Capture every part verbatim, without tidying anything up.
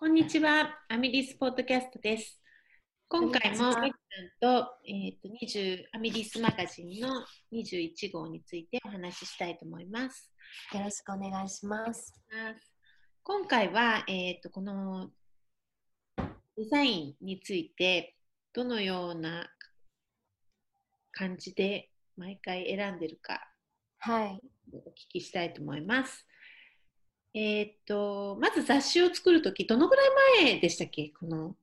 こんにちは、アミディスポッドキャストです。今回もメグさんと、えーと20アミディスマガジンのにじゅういち号についてお話ししたいと思います。よろしくお願いします。今回は、えーとこのデザインについてどのような感じで毎回選んでるか、はい、お聞きしたいと思います。えー、とまず雑誌を作るときどのぐらい前でしたっけ？この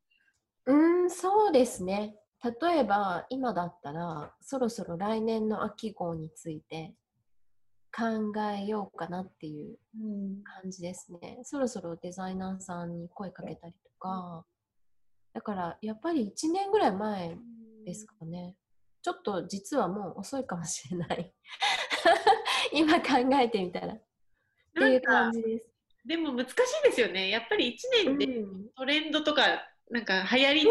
うんそうですね、例えば今だったらそろそろ来年の秋号について考えようかなっていう感じですね、うん、そろそろデザイナーさんに声かけたりとか、だからやっぱりいちねんぐらい前ですかね、ちょっと実はもう遅いかもしれない今考えてみたらっていう感じです。でも難しいですよね。やっぱりいちねんでトレンドとか、うん、なんか流行りに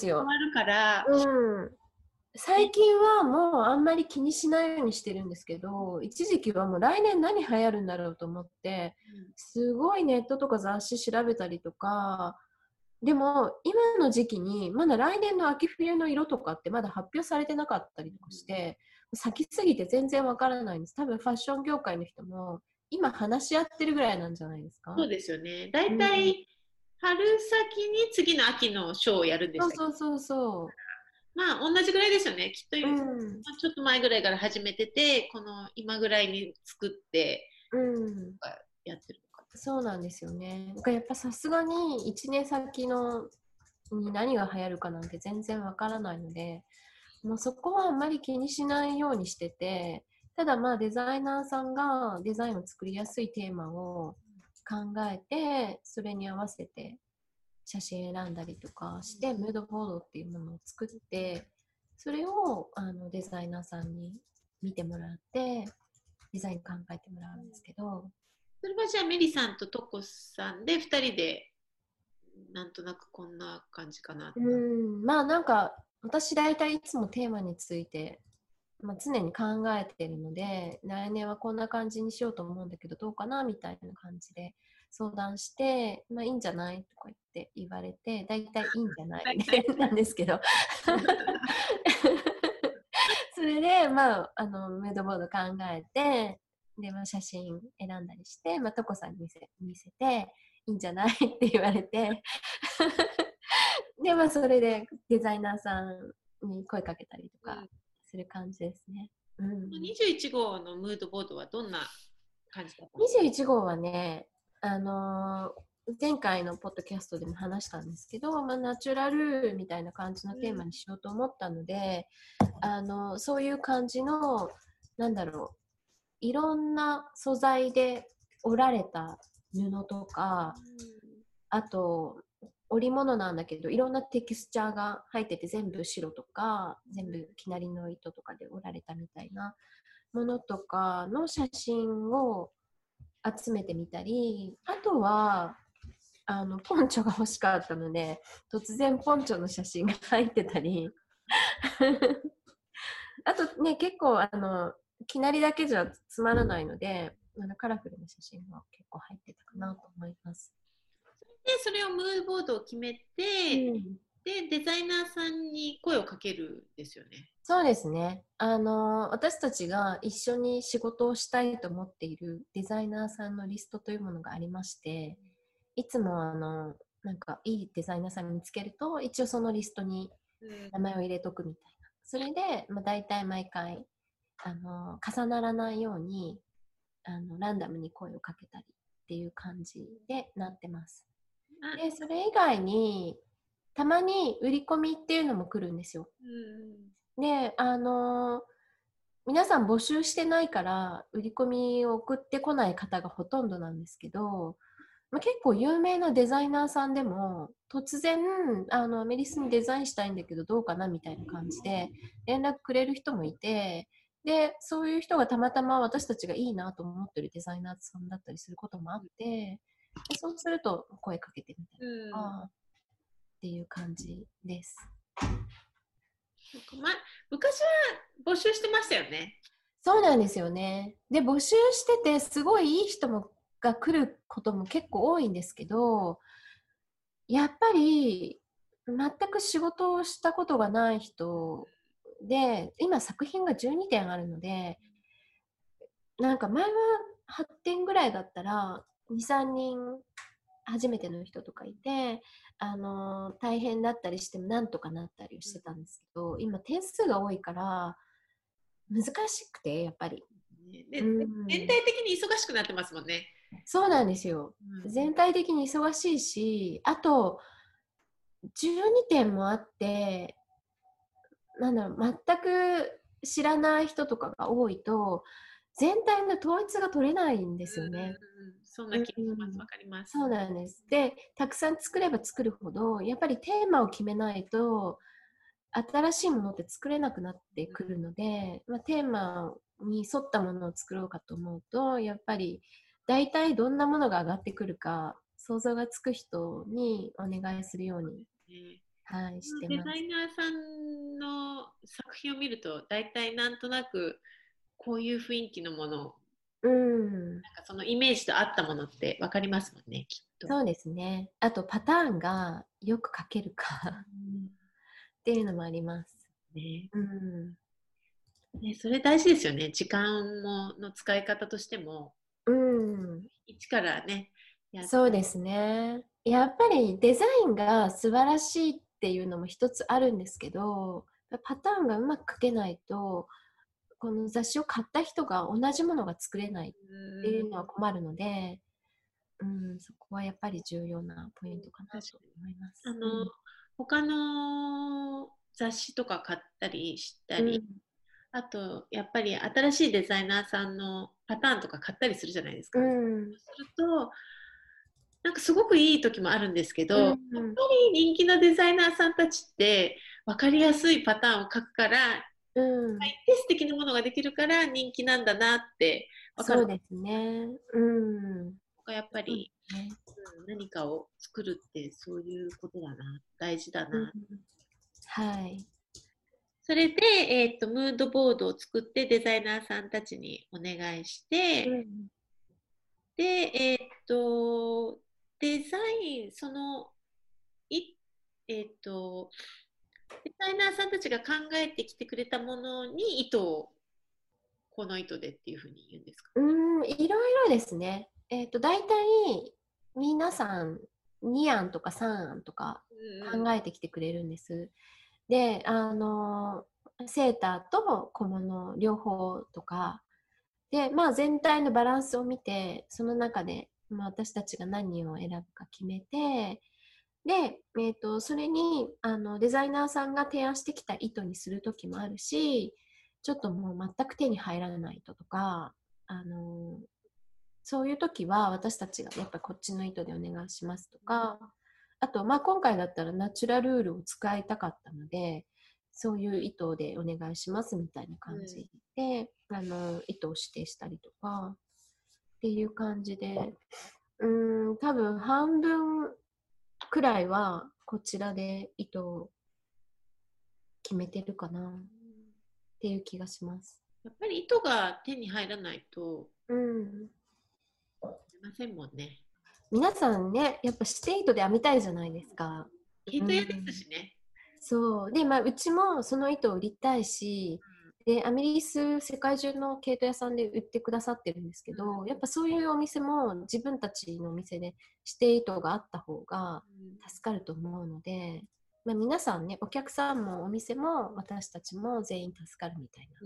変わるから、うん、最近はもうあんまり気にしないようにしてるんですけど、一時期はもう来年何流行るんだろうと思ってすごいネットとか雑誌調べたりとか、でも今の時期にまだ来年の秋冬の色とかってまだ発表されてなかったりとかして、うん、先すぎて全然わからないんです。多分ファッション業界の人も今話し合ってるぐらいなんじゃないですか。そうですよね。だいたい春先に次の秋のショーをやるんですけど、うん、そうそうそうそう。まあ同じぐらいですよね。きっと、うん、ちょっと前ぐらいから始めてて、この今ぐらいに作って、うん、やってるのか。そうなんですよね。だからやっぱさすがにいちねん先のに何が流行るかなんて全然わからないので、もうそこはあんまり気にしないようにしてて。ただまあデザイナーさんがデザインを作りやすいテーマを考えて、それに合わせて写真選んだりとかしてムードボードっていうものを作って、それをあのデザイナーさんに見てもらってデザイン考えてもらうんですけど、それはじゃあメリさんとトコさんでふたりでなんとなくこんな感じかなって。うん、まあなんか私大体いつもテーマについてまあ、常に考えているので、来年はこんな感じにしようと思うんだけどどうかなみたいな感じで相談して、まあ、いいんじゃないとか言って言われて、だいたいいいんじゃないなんですけどそれで、まあ、あのムードボード考えて、で、まあ、写真選んだりして、まあ、トコさんに見せ、見せていいんじゃないって言われてで、まあ、それでデザイナーさんに声かけたりとか、うんする感じですね、うん、にじゅういち号のムードボードはどんな感じだったんですか？にじゅういち号はね、あのー、前回のポッドキャストでも話したんですけど、まあ、ナチュラルみたいな感じのテーマにしようと思ったので、うん、あのー、そういう感じのなんだろう、いろんな素材で織られた布とか、うん、あと織物なんだけどいろんなテクスチャーが入ってて、全部白とか全部生成の糸とかで織られたみたいなものとかの写真を集めてみたり、あとはあのポンチョが欲しかったので突然ポンチョの写真が入ってたりあとね、結構あの生成だけじゃつまらないので、あのカラフルな写真が結構入ってたかなと思います。でそれをムードボードを決めて、うん、でデザイナーさんに声をかけるんですよね。そうですね、あの私たちが一緒に仕事をしたいと思っているデザイナーさんのリストというものがありまして、いつもあのなんかいいデザイナーさん見つけると一応そのリストに名前を入れとくみたいな、それで、まあ、大体毎回あの重ならないようにあのランダムに声をかけたりっていう感じでなってます。でそれ以外にたまに売り込みっていうのも来るんですよ、うん、で、あのー、皆さん募集してないから売り込みを送ってこない方がほとんどなんですけど、まあ、結構有名なデザイナーさんでも突然あのメリスにデザインしたいんだけどどうかなみたいな感じで連絡くれる人もいて、でそういう人がたまたま私たちがいいなと思ってるデザイナーさんだったりすることもあって、そうすると声かけてみたいなっていう感じです、うん。ま、昔は募集してましたよね。そうなんですよね。で募集しててすごいいい人もが来ることも結構多いんですけど、やっぱり全く仕事をしたことがない人で、今作品がじゅうにてんあるので、なんか前ははってんぐらいだったら にさんにん初めての人とかいて、あのー、大変だったりしてもなんとかなったりしてたんですけど、今点数が多いから難しくて、やっぱりで、うん、全体的に忙しくなってますもんね。そうなんですよ、うん、全体的に忙しいし、あとじゅうにてんもあって、なんだろう、全く知らない人とかが多いと全体の統一が取れないんですよね。うん、そんな気がします。わかります。そうなんです。で、たくさん作れば作るほど、やっぱりテーマを決めないと新しいものって作れなくなってくるので、まあ、テーマに沿ったものを作ろうかと思うと、やっぱり大体どんなものが上がってくるか想像がつく人にお願いするように、はい、してます。デザイナーさんの作品を見ると、大体なんとなくこういう雰囲気のもの、うん、なんかそのイメージと合ったものって分かりますもんね、きっと。そうですね。あとパターンがよく描けるかっていうのもありますね。うん、ね、それ大事ですよね。時間もの使い方としても、うん、一からね。そうですね。やっぱりデザインが素晴らしいっていうのも一つあるんですけど、パターンがうまく描けないと、この雑誌を買った人が同じものが作れないっていうのは困るので、うん、うん、そこはやっぱり重要なポイントかなと思います。あの、うん、他の雑誌とか買ったりしたり、うん、あとやっぱり新しいデザイナーさんのパターンとか買ったりするじゃないですか。うん、そうするとなんかすごくいい時もあるんですけど、うんうん、やっぱり人気のデザイナーさんたちって分かりやすいパターンを書くから、うん、一定素敵なものができるから人気なんだなって分かる。そうですね。うん、やっぱり、ね、うん、何かを作るってそういうことだな、大事だな。うん、はい。それで、えーと、ムードボードを作ってデザイナーさんたちにお願いして、うん、で、えーと、デザイン、その、い、えーと、デザイナーさんたちが考えてきてくれたものに糸をこの糸でっていうふうに言うんですか？うーん、いろいろですね。えっと、大体皆さんにあんとかさんあんとか考えてきてくれるんです。で、あのセーターと小物両方とかで、まあ、全体のバランスを見て、その中で、まあ、私たちが何を選ぶか決めて、で、えーと、それにあのデザイナーさんが提案してきた糸にする時もあるし、ちょっともう全く手に入らない糸とか、あのそういう時は私たちがやっぱりこっちの糸でお願いしますとか、あと、まあ、今回だったらナチュラルールを使いたかったので、そういう糸でお願いしますみたいな感じで、うん、あの糸を指定したりとかっていう感じで、うーん、多分半分くらいはこちらで糸を決めてるかなっていう気がします。やっぱり糸が手に入らないと、うん、いませんもんね。皆さんね、やっぱ指定糸で編みたいじゃないですか。糸屋ですしね。うん、そうで、まあ、うちもその糸を売りたいし、うん、でアメリス世界中の毛糸屋さんで売ってくださってるんですけど、うん、やっぱそういうお店も自分たちのお店で指定糸があった方が助かると思うので、まあ、皆さんね、お客さんもお店も私たちも全員助かるみたいな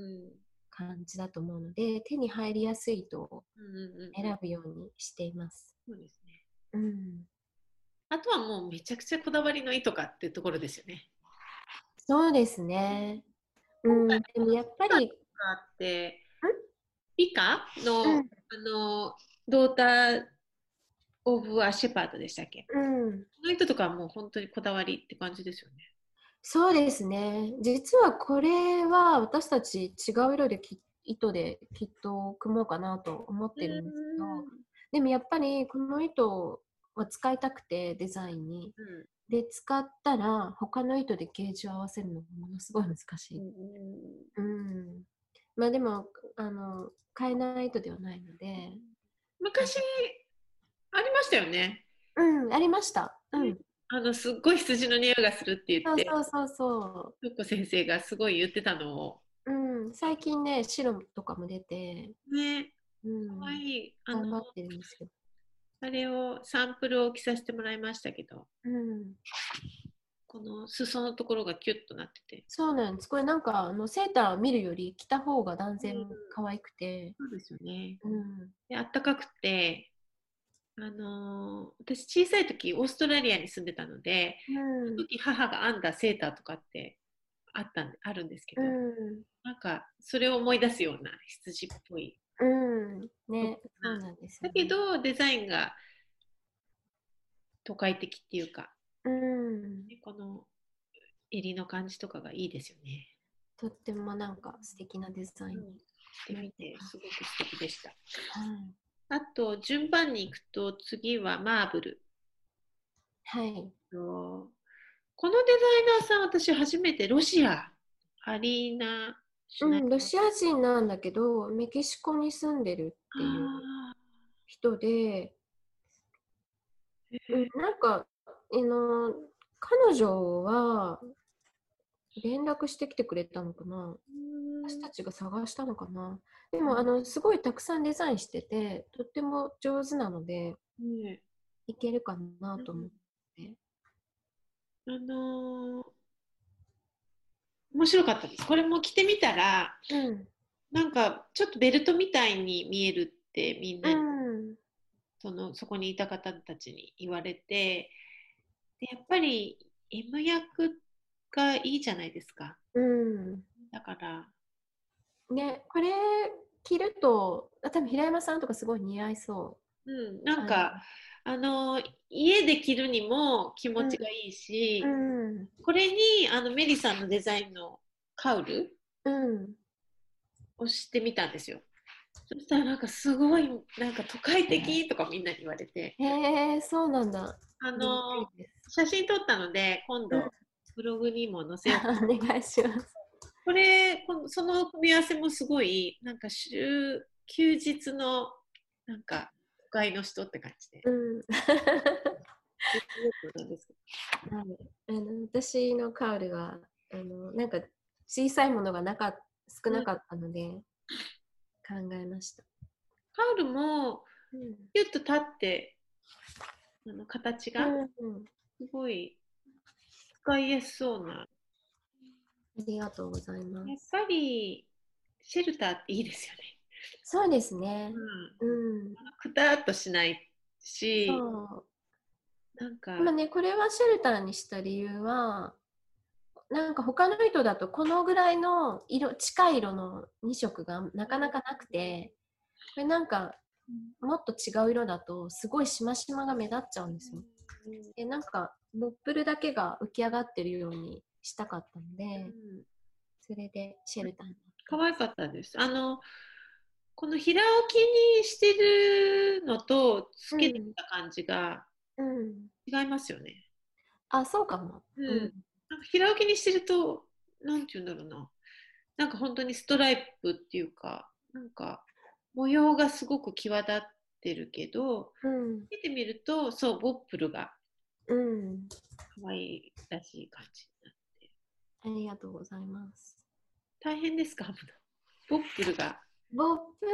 感じだと思うので、うん、手に入りやすい糸を選ぶようにしています。そうですね。うん、あとはもうめちゃくちゃこだわりの糸かっていうところですよね。そうですね。うん、でもやっぱりリカの、うん、あのドーターオブ・ア・シェパードでしたっけ？うん。この人とかはもう本当にこだわりって感じですよね。そうですね。実はこれは私たち違う色でき糸できっと組もうかなと思ってるんですけど、でもやっぱりこの糸は使いたくてデザインに、うん、で使ったら他の糸でゲージを合わせるのがものすごい難しい。うん。うん、まあでもあの買えない糸ではないので。昔ありましたよね。うん、ありました。うん、あのすっごい羊の匂いがするって言って、そうそうそう、ふっこ先生がすごい言ってたのを、うん、最近ね白とかも出てね、うん、可愛い、あのってるんですけど、あれをサンプルを着させてもらいましたけど、うん、この裾のところがキュッとなってて、そうなんです。これなんかあのセーターを見るより着た方が断然可愛くて、うん、そうですよね、うん、であったかくて、あのー、私小さい時オーストラリアに住んでたので、うん、その時母が編んだセーターとかってあったん、あるんですけど、うん、なんかそれを思い出すような羊っぽい、うんね、そうなんですね。だけどデザインが都会的っていうか、うん、この襟の感じとかがいいですよね。とってもなんか素敵なデザイン、うん、で見てすごく素敵でした、うん、あと順番に行くと次はマーブル、はい、とこのデザイナーさん、私初めてロシアアリーナ、うん、ロシア人なんだけどメキシコに住んでるっていう人で、なんかあの彼女は連絡してきてくれたのかな、私たちが探したのかな。でもあのすごいたくさんデザインしててとっても上手なので、うん、いけるかなと思って、うん、あのー面白かったです。これも着てみたら、うん、なんかちょっとベルトみたいに見えるってみんなに、うん、そのそこにいた方たちに言われて、でやっぱり M 役がいいじゃないですか、うん、だから、ね、これ着ると多分平山さんとかすごい似合いそう、うん、なんか、うん、あの家で着るにも気持ちがいいし、うんうん、これにあのメリさんのデザインのカウル、うん、をしてみたんですよ。そしたらなんかすごいなんか都会的とかみんなに言われて、へえ、そうなんだ。あの写真撮ったので今度ブログにも載せよう、うん、お願いします。これその組み合わせもすごいなんか週休日のなんか都会の人って感じで、うんあの私のカウルはあのなんか小さいものがなか少なかったので、うん、考えました。カウルもキュッと立って、うん、あの形がすごい使いやすそうな、うん、ありがとうございます。やっぱりシェルターっていいですよね。そうですね、うんうん、くたっとしないし、なんかまあね、これはシェルターにした理由はなんか他の人だとこのぐらいの色近い色のに色がなかなかなくて、これなんかもっと違う色だとすごいしましまが目立っちゃうんですよ。でなんかボップルだけが浮き上がってるようにしたかったので、うん、それでシェルターに。可愛かったです。あのこの平置きにしてるのとつけてみた感じが、うんうん、違いますよね。あ、そうかも、うんうん、なんか平置きにしてるとなんていうんだろうな、なんか本当にストライプっていうかなんか模様がすごく際立ってるけど、うん、見てみるとそうボップルが可愛いらしい感じになって、うん、ありがとうございます。大変ですか、ボップルが。ボップ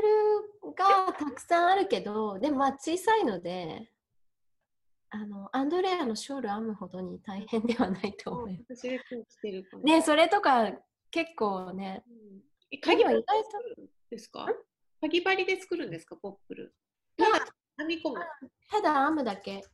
ルがたくさんあるけどでもまあ小さいのであのアンドレアのショール編むほどに大変ではないと思います。ね、それとか結構ね、うん、鍵は意外とですか？鍵針で作るんですか、ポップル？ただ編み込む、ただ編むだけ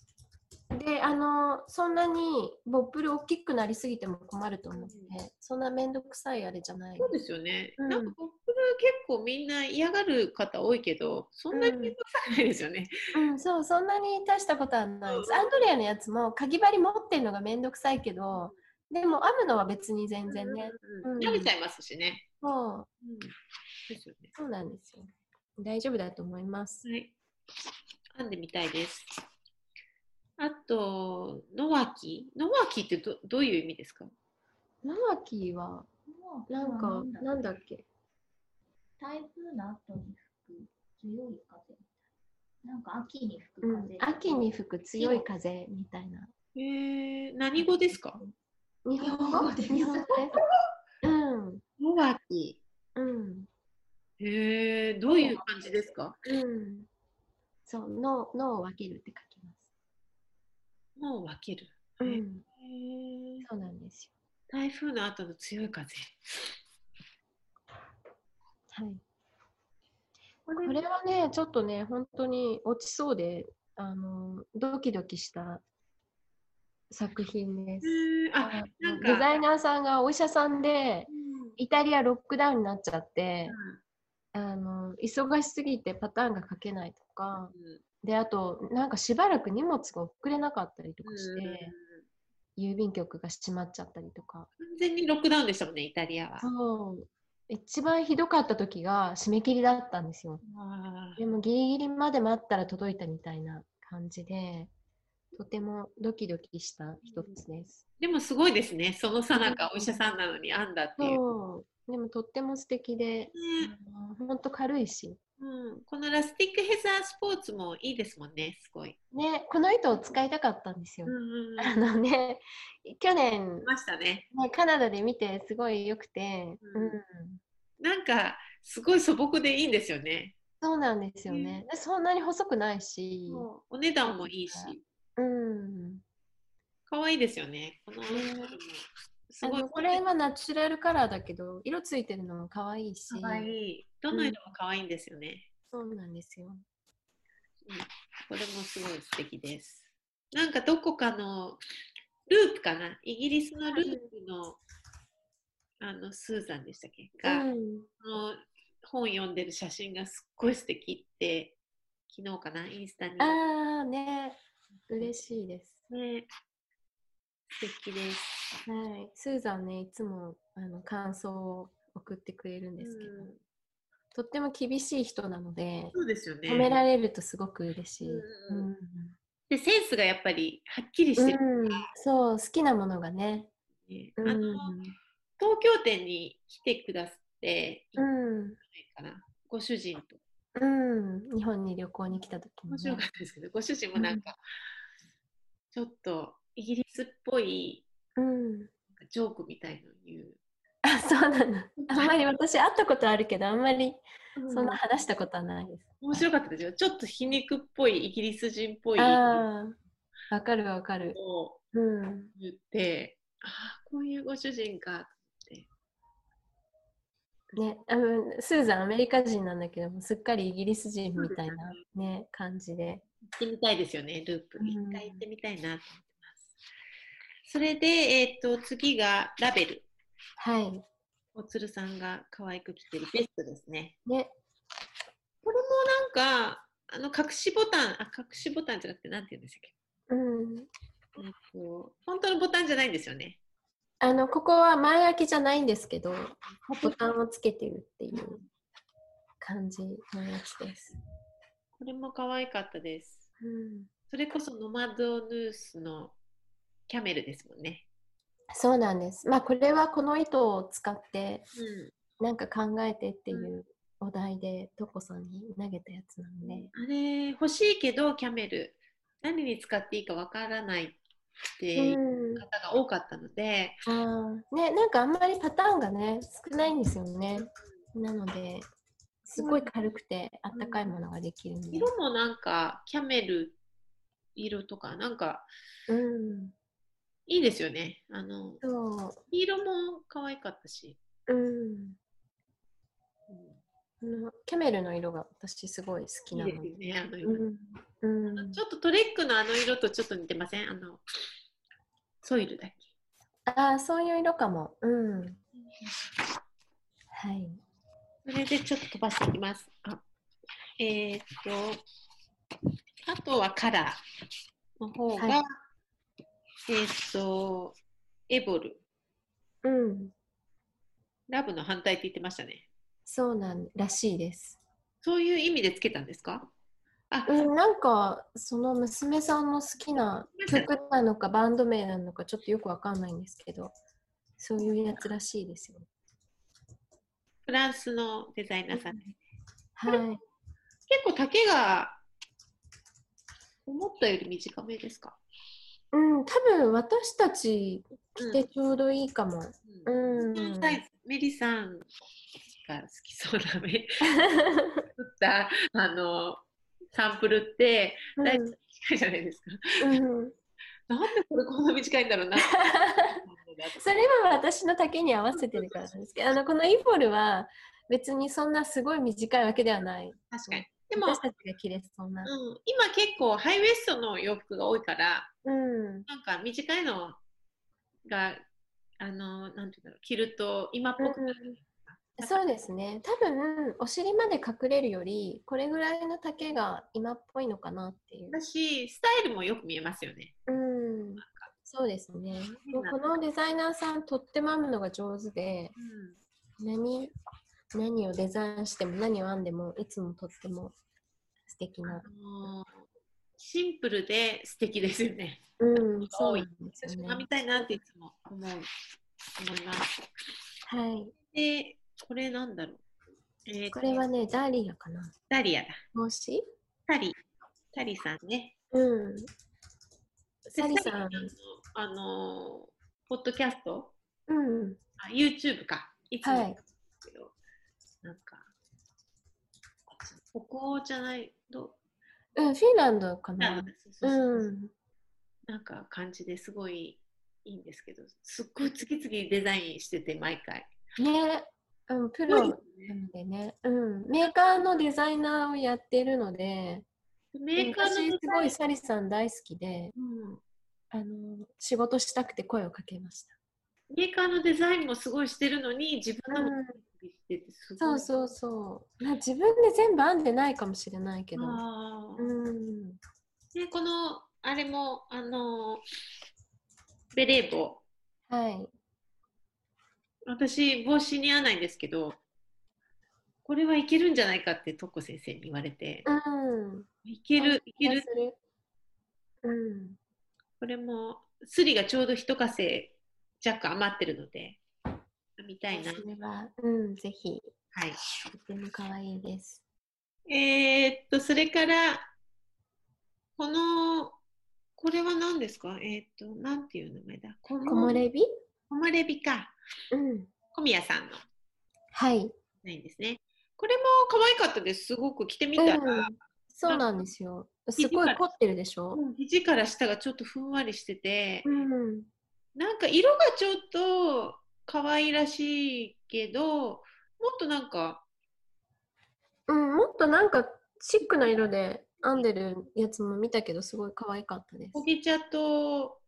で、あのそんなにボップル大きくなりすぎても困ると思って、うん、そんなめんどくさいあれじゃない。そうですよね、うん、なんかボップル結構みんな嫌がる方多いけどそんなにめんどくさくないですよね、うんうん、そう、そんなに大したことはないです。アンドレアのやつもかぎ針持ってるのがめんどくさいけどでも編むのは別に全然ね、うんうん、伸びちゃいますしね。そう、うん、ですよね。そうなんですよ、大丈夫だと思います、はい、編んでみたいです。あとノワキ、ノワキって ど, どういう意味ですか？ノワキはなんかなんだっけ、台風の後に吹く強い風みたいな、なんか秋に吹く風、うん、秋に吹く強い風みたいな、えー、何語ですか？日本語です。日本語です。うん。もがき。うん。へえー、どういう感じですか？うん。そう、脳、脳を分けるって書きます。脳を分ける。うん。へえー、そうなんですよ。台風の後の強い風。はい。これはね、ちょっとね、本当に落ちそうで、あのドキドキした作品です。あ、なんかデザイナーさんがお医者さんで、うん、イタリアロックダウンになっちゃって、うん、あの忙しすぎてパターンが書けないとか、うん、であとなんかしばらく荷物が送れなかったりとかして、うん、郵便局が閉まっちゃったりとか。完全にロックダウンでしたもんね、イタリアは。そう、一番ひどかった時が締め切りだったんですよ。でもギリギリまで待ったら届いたみたいな感じで、とてもドキドキした一つです。でもすごいですね。そのさなかお医者さんなのに編んだっていう。そう。でもとっても素敵で、ほんと軽いし、うん。このラスティックヘザースポーツもいいですもんね、すごい。ね、この糸を使いたかったんですよ。うん、あのね、去年ましたね、カナダで見てすごい良くて、うんうん、なんかすごい素朴でいいんですよね。そうなんですよね。うん、そんなに細くないし、お値段もいいし。うん、かわいいですよね。このすごい、これはナチュラルカラーだけど色ついてるのもかわいいし、かわいい、どの色もかわいいんですよね。うん、そうなんですよ、うん、これもすごい素敵です。なんかどこかのループかな、イギリスのループの、あのスーザンでしたっけが、うん、の本読んでる写真がすっごい素敵って昨日かな、インスタに。ああね、嬉しいですね。素敵です。はい、スーザンね、いつもあの感想を送ってくれるんですけど、うん、とっても厳しい人なので、そうですよね、褒められるとすごく嬉しい。うんうん、でセンスがやっぱりはっきりしてる、うん。そう、好きなものがね。ね、あの、うん、東京店に来てくださって、うん、かな、ご主人と。うん、日本に旅行に来た時も、ね、面白かったですけど、ご主人もなんか、うん、ちょっとイギリスっぽい、うん、ジョークみたいの言う。あ、そうなの。あんまり私会ったことあるけど、あんまりそんな話したことはないです。うん、面白かったですよ。ちょっと皮肉っぽい、イギリス人っぽい。ああ、わかるわかる。うん、言って、ああ、こういうご主人か。ね、あのスーザンアメリカ人なんだけども、すっかりイギリス人みたいな、ね、感じで行ってみたいですよね、ループ一回行ってみたいなと思ってます。それで、えー、と次がラベル。はい、おつるさんが可愛く着てるベストです ね, ねこれもなんかあの隠しボタン、あ、隠しボタンじゃなくてなんて言うんでしたっけ、うん、えっと、本当のボタンじゃないんですよね。あのここは前開けじゃないんですけど、ボタンをつけてるっていう感じのやつです。これも可愛かったです。うん、それこそノマドヌースのキャメルですもんね。そうなんです。まあこれはこの糸を使って、うん、なんか考えてっていうお題でトコさんに投げたやつなんで。あれ欲しいけどキャメル何に使っていいかわからない。っていう方が多かったので、うん、あね、なんかあんまりパターンがね少ないんですよね。なのですごい軽くてあったかいものができる、うん、色もなんかキャメル色とかなんか、うん、いいですよね。あのそう色も可愛かったし、うんうん、キャメルの色が私すごい好きなので、いいですね、あの色、うんうん、ちょっとトレックのあの色とちょっと似てません？あのソイルだっけ？ああ、そういう色かも。うん。はい。それでちょっと飛ばしていきます。あ、えー、っと、あとはカラーの方が、はい、えー、っと、エボル。うん。ラブの反対って言ってましたね。そうなんらしいです。そういう意味でつけたんですか？あ、うん、なんかその娘さんの好きな曲なのかバンド名なのかちょっとよくわかんないんですけど、そういうやつらしいですよ。フランスのデザイナーさんです、うん、はい。結構丈が思ったより短めですか？うん、多分私たち着てちょうどいいかも。うん。うん、メリさんが好きそうだね。作ったあのサンプルってだいぶ短いじゃないですか。うん、なんでこれこんな短いんだろうな。それは私の丈に合わせてるからなんですけど、あのこのイフォルは別にそんなすごい短いわけではない。確かに。でも私たちが着れそうな、うん、今結構ハイウエストの洋服が多いから、うん、なんか短いのがあのなんていうんだろう着ると今っぽくなる、うん、そうですね。多分お尻まで隠れるよりこれぐらいの丈が今っぽいのかなっていう。だしスタイルもよく見えますよね。うん、そうですね。このデザイナーさんとっても編むのが上手で、うん、何何をデザインしても何を編んでもいつもとっても素敵な、シンプルで素敵ですよね。うん、そうですね。編みたいなっていつも思う思います。はい。で、これなんだろう。えー、これはね、ダリアかな。ダリアだ。もし？タリ、タリさんね。うん。タリさん、あのポッドキャスト？うん。あ、YouTube か。いつも。はい。なんか北欧じゃないど、うん、フィンランドかな、なんか感じですごいいいんですけど、すっごい次々デザインしてて毎回ね、うん、プロなんでね、うん、メーカーのデザイナーをやってるので、メーカーの私すごいサリさん大好きで、うん、あの仕事したくて声をかけました。メーカーのデザインもすごいしてるのに自分のものしててすごい、うん、そうそうそう、まあ、自分で全部編んでないかもしれないけど、うん、でこのあれもあのベレー帽、はい、私帽子似合わないんですけどこれはいけるんじゃないかってとっこ先生に言われて、うん、いけるいける、うん、これもスリがちょうど一かせ若干余ってるので編みたいな。それは、うん、ぜひ。はい。とても可愛いです。えー、っと、それから、この、これは何ですか？えー、っと、なんていう名前だ？木漏れ日？木漏れ日か。うん。小宮さんの。はい。ないんですね。これも可愛かったです。すごく着てみたら。うん、そうなんですよ。すごい凝ってるでしょ？うん、肘から下がちょっとふんわりしてて。うん。なんか色がちょっと可愛らしいけど、もっとなんか、うん、もっとなんかシックな色で編んでるやつも見たけど、すごい可愛かったです。麦茶と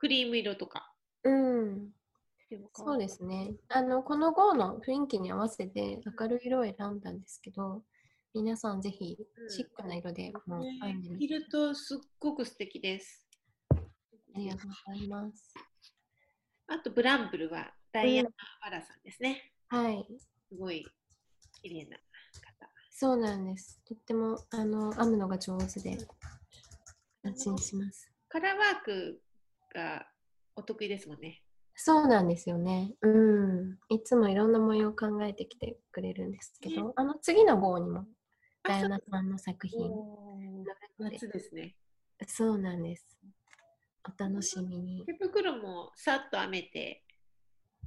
クリーム色とか。うん。そうですね。あのこの号の雰囲気に合わせて明るい色を選んだんですけど、皆さんぜひシックな色でも編んでみて。着るとすっごく素敵です。ありがとうございます。あとブランブルはダイアナ・ワラさんですね。うん、はい。すごい綺麗な方。そうなんです。とってもあの編むのが上手で安心します。カラーワークがお得意ですもんね。そうなんですよね。うん。いつもいろんな模様を考えてきてくれるんですけど、ね、あの次の号にもダイアナさんの作品。夏ですね。そうなんです。お楽しみに。手袋もさっと編めて好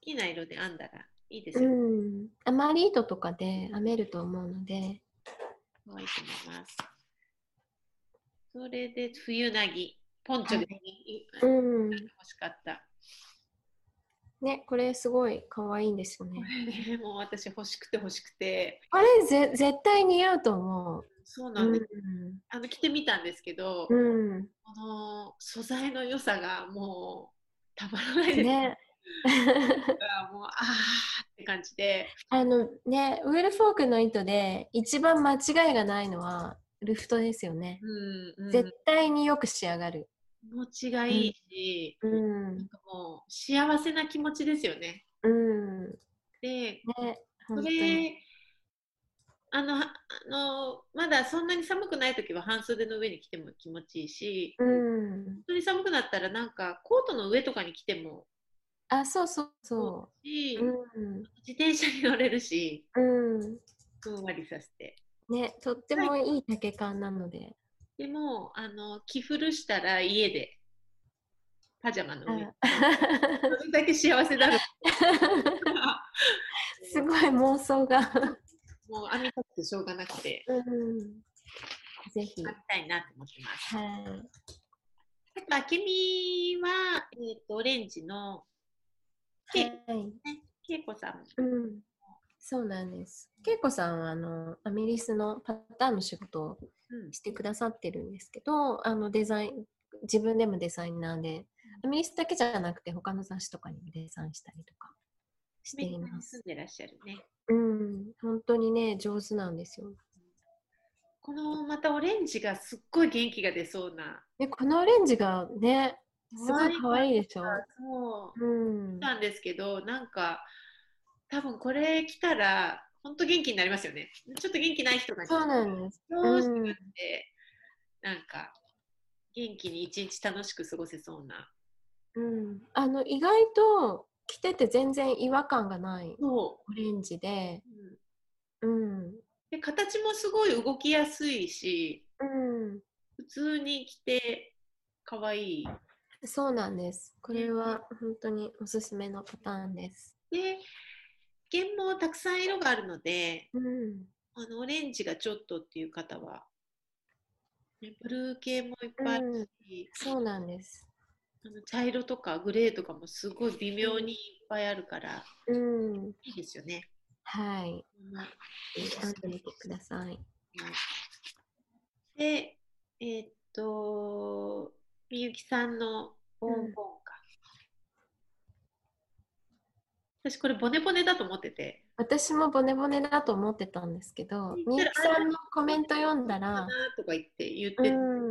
きな色で編んだらいいですよ、うん、アマリードとかで編めると思うのでいいと思います。それで冬なぎポンチョで、はい、うん、欲しかったね。これすごい可愛いんですよね。もう私欲しくて欲しくて、あれぜ絶対似合うと思う。そうなんです、うん、あの着てみたんですけど、うん、この素材の良さがもうたまらないですね。もうあーって感じで、あのね、ウールフォークの糸で一番間違いがないのはルフトですよね、うんうん、絶対によく仕上がる。気持ちがいいし、うん、なんかもう幸せな気持ちですよね、うん、で、ね、それあのあのまだそんなに寒くない時は半袖の上に着ても気持ちいいし、うん、本当に寒くなったらなんかコートの上とかに着ても、あ、そうそうそう、うん、自転車に乗れるし、うん、ふんわりさせてね、とってもいい丈感なので、でもあの着古したら家でパジャマの上、うん、それだけ幸せだろうすごい妄想がもう編みたくてしょうがなくて、うん、ぜひやりたいなと思ってます。はい、あとあけみは、えー、とオレンジのけいこさん、うん、そうなんです。けいこさんはあのアメリスのパターンの仕事をしてくださってるんですけど、うん、あのデザイン自分でもデザイナーで、アメリスだけじゃなくて他の雑誌とかにもデザインしたりとかしています。住んでらっしゃるね。うん、本当にね、上手なんですよ。このまたオレンジがすっごい元気が出そうな。え、このオレンジがね、すごい可愛いでしょ。そう、うん、なんですけど、なんか多分これ着たら本当元気になりますよね。ちょっと元気ない人が。そうなんです。そうして、うん、なんか元気に一日楽しく過ごせそうな。うん、あの意外と。着てて全然違和感がないオレンジで、うんうん、で形もすごい動きやすいし、うん、普通に着てかわいい。そうなんです。これは本当におすすめのパターンです。で、原毛たくさん色があるので、うん、あのオレンジがちょっとっていう方は、ね、ブルー系もいっぱいあるし、うん、そうなんです。茶色とかグレーとかもすごい微妙にいっぱいあるから、うん、いいですよね。はい、まあ、選んでみてください。で、えー、っとみゆきさんのボンボンか、うん、私これボネボネだと思ってて、私もボネボネだと思ってたんですけど、みゆきさんのコメント読んだらとか言って言って、うん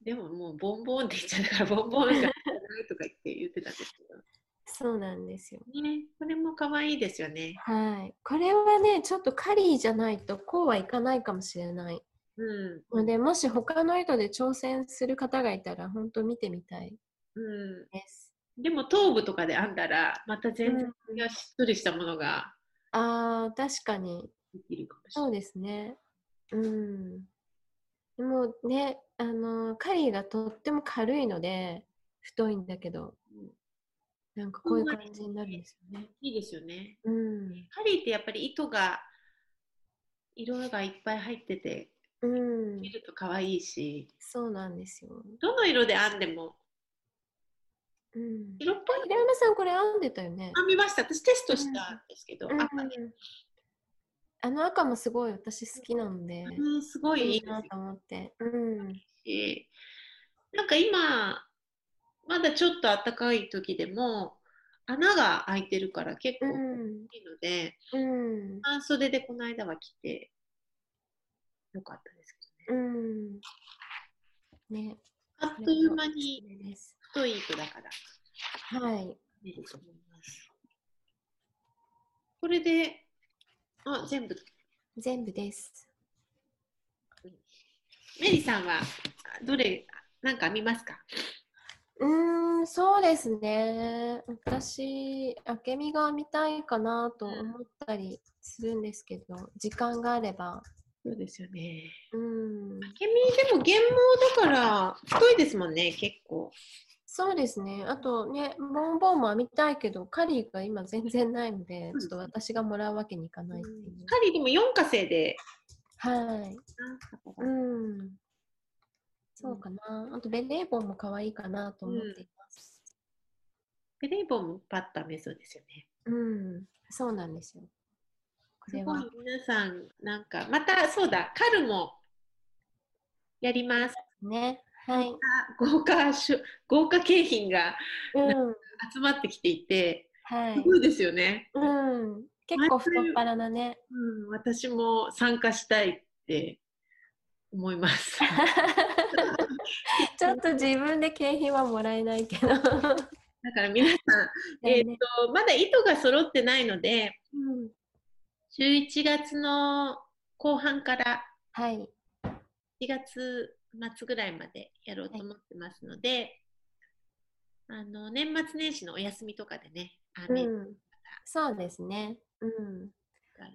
でももうボンボンって言っちゃうからボンボンがいいとか言って言ってたんですけどそうなんですよね。これも可愛いですよね。はい、これはねちょっとカリーじゃないとこうはいかないかもしれない、うん、のでもし他の糸で挑戦する方がいたら本当見てみたいです、うん、でも頭部とかで編んだらまた全然しっとりしたものが、うん、あー確かにできるかもしれない。そうですね、うん、でもねあのカリーがとっても軽いので太いんだけど、なんかこういう感じになるんですよね。いいですよね、うん、カリーってやっぱり糸が色がいっぱい入ってて、うん、見ると可愛いし。そうなんですよ。どの色で編んでも、うん、色っぽい。平山さんこれ編んでたよね。編みました。私テストしたんですけど、うん、赤に、うん、あの赤もすごい私好きなんで、うん、すごいいいなと思って、うん、なんか今まだちょっと暖かい時でも穴が開いてるから結構いいので、うん、半袖でこの間は着てよかったですけどね、うん、ね、あっという間に太い糸だから、はい、いいと思います。これであ、全部全部です。メリさんはどれなんか編みますか？うーん、そうですね。私、あけみが編みたいかなと思ったりするんですけど、時間があれば。そうですよね。うん。あけみでも原毛だから太いですもんね、結構。そうですね。あとね、ボンボンも編みたいけど、カリーが今全然ないので、うん、ちょっと私がもらうわけにいかないっていう、うん、カリーでもよんかせいで。はい。うん。そうかな。あとベレー帽も可愛いかなと思っています。うん、ベレー帽もパッと編めそうですよね。うん。そうなんですよ。これは。皆さん、なんかまたそうだ、カルもやりますね。はい、豪華豪華景品が、うん、集まってきていて、はい、すごいですよね、うん、結構太っ腹なね、うん、私も参加したいって思いますちょっと自分で景品はもらえないけどだから皆さん、えーと、まだ糸が揃ってないので、うん、じゅういちがつの後半から、はい、いちがつまつぐらいまでやろうと思ってますので、はい、あの年末年始のお休みとかでね、あ、うん、そうですね、うん、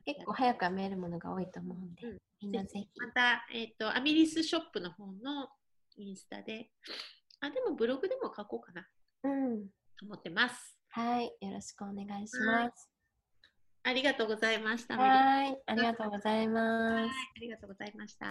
結構早くは見えるものが多いと思うんで、うん、みんなぜひまた、えっと、アミリスショップの方のインスタで、あ、でもブログでも書こうかな、うん、と思ってます。はい、よろしくお願いします。ありがとうございました。はい、ありがとうございます。はい、ありがとうございました。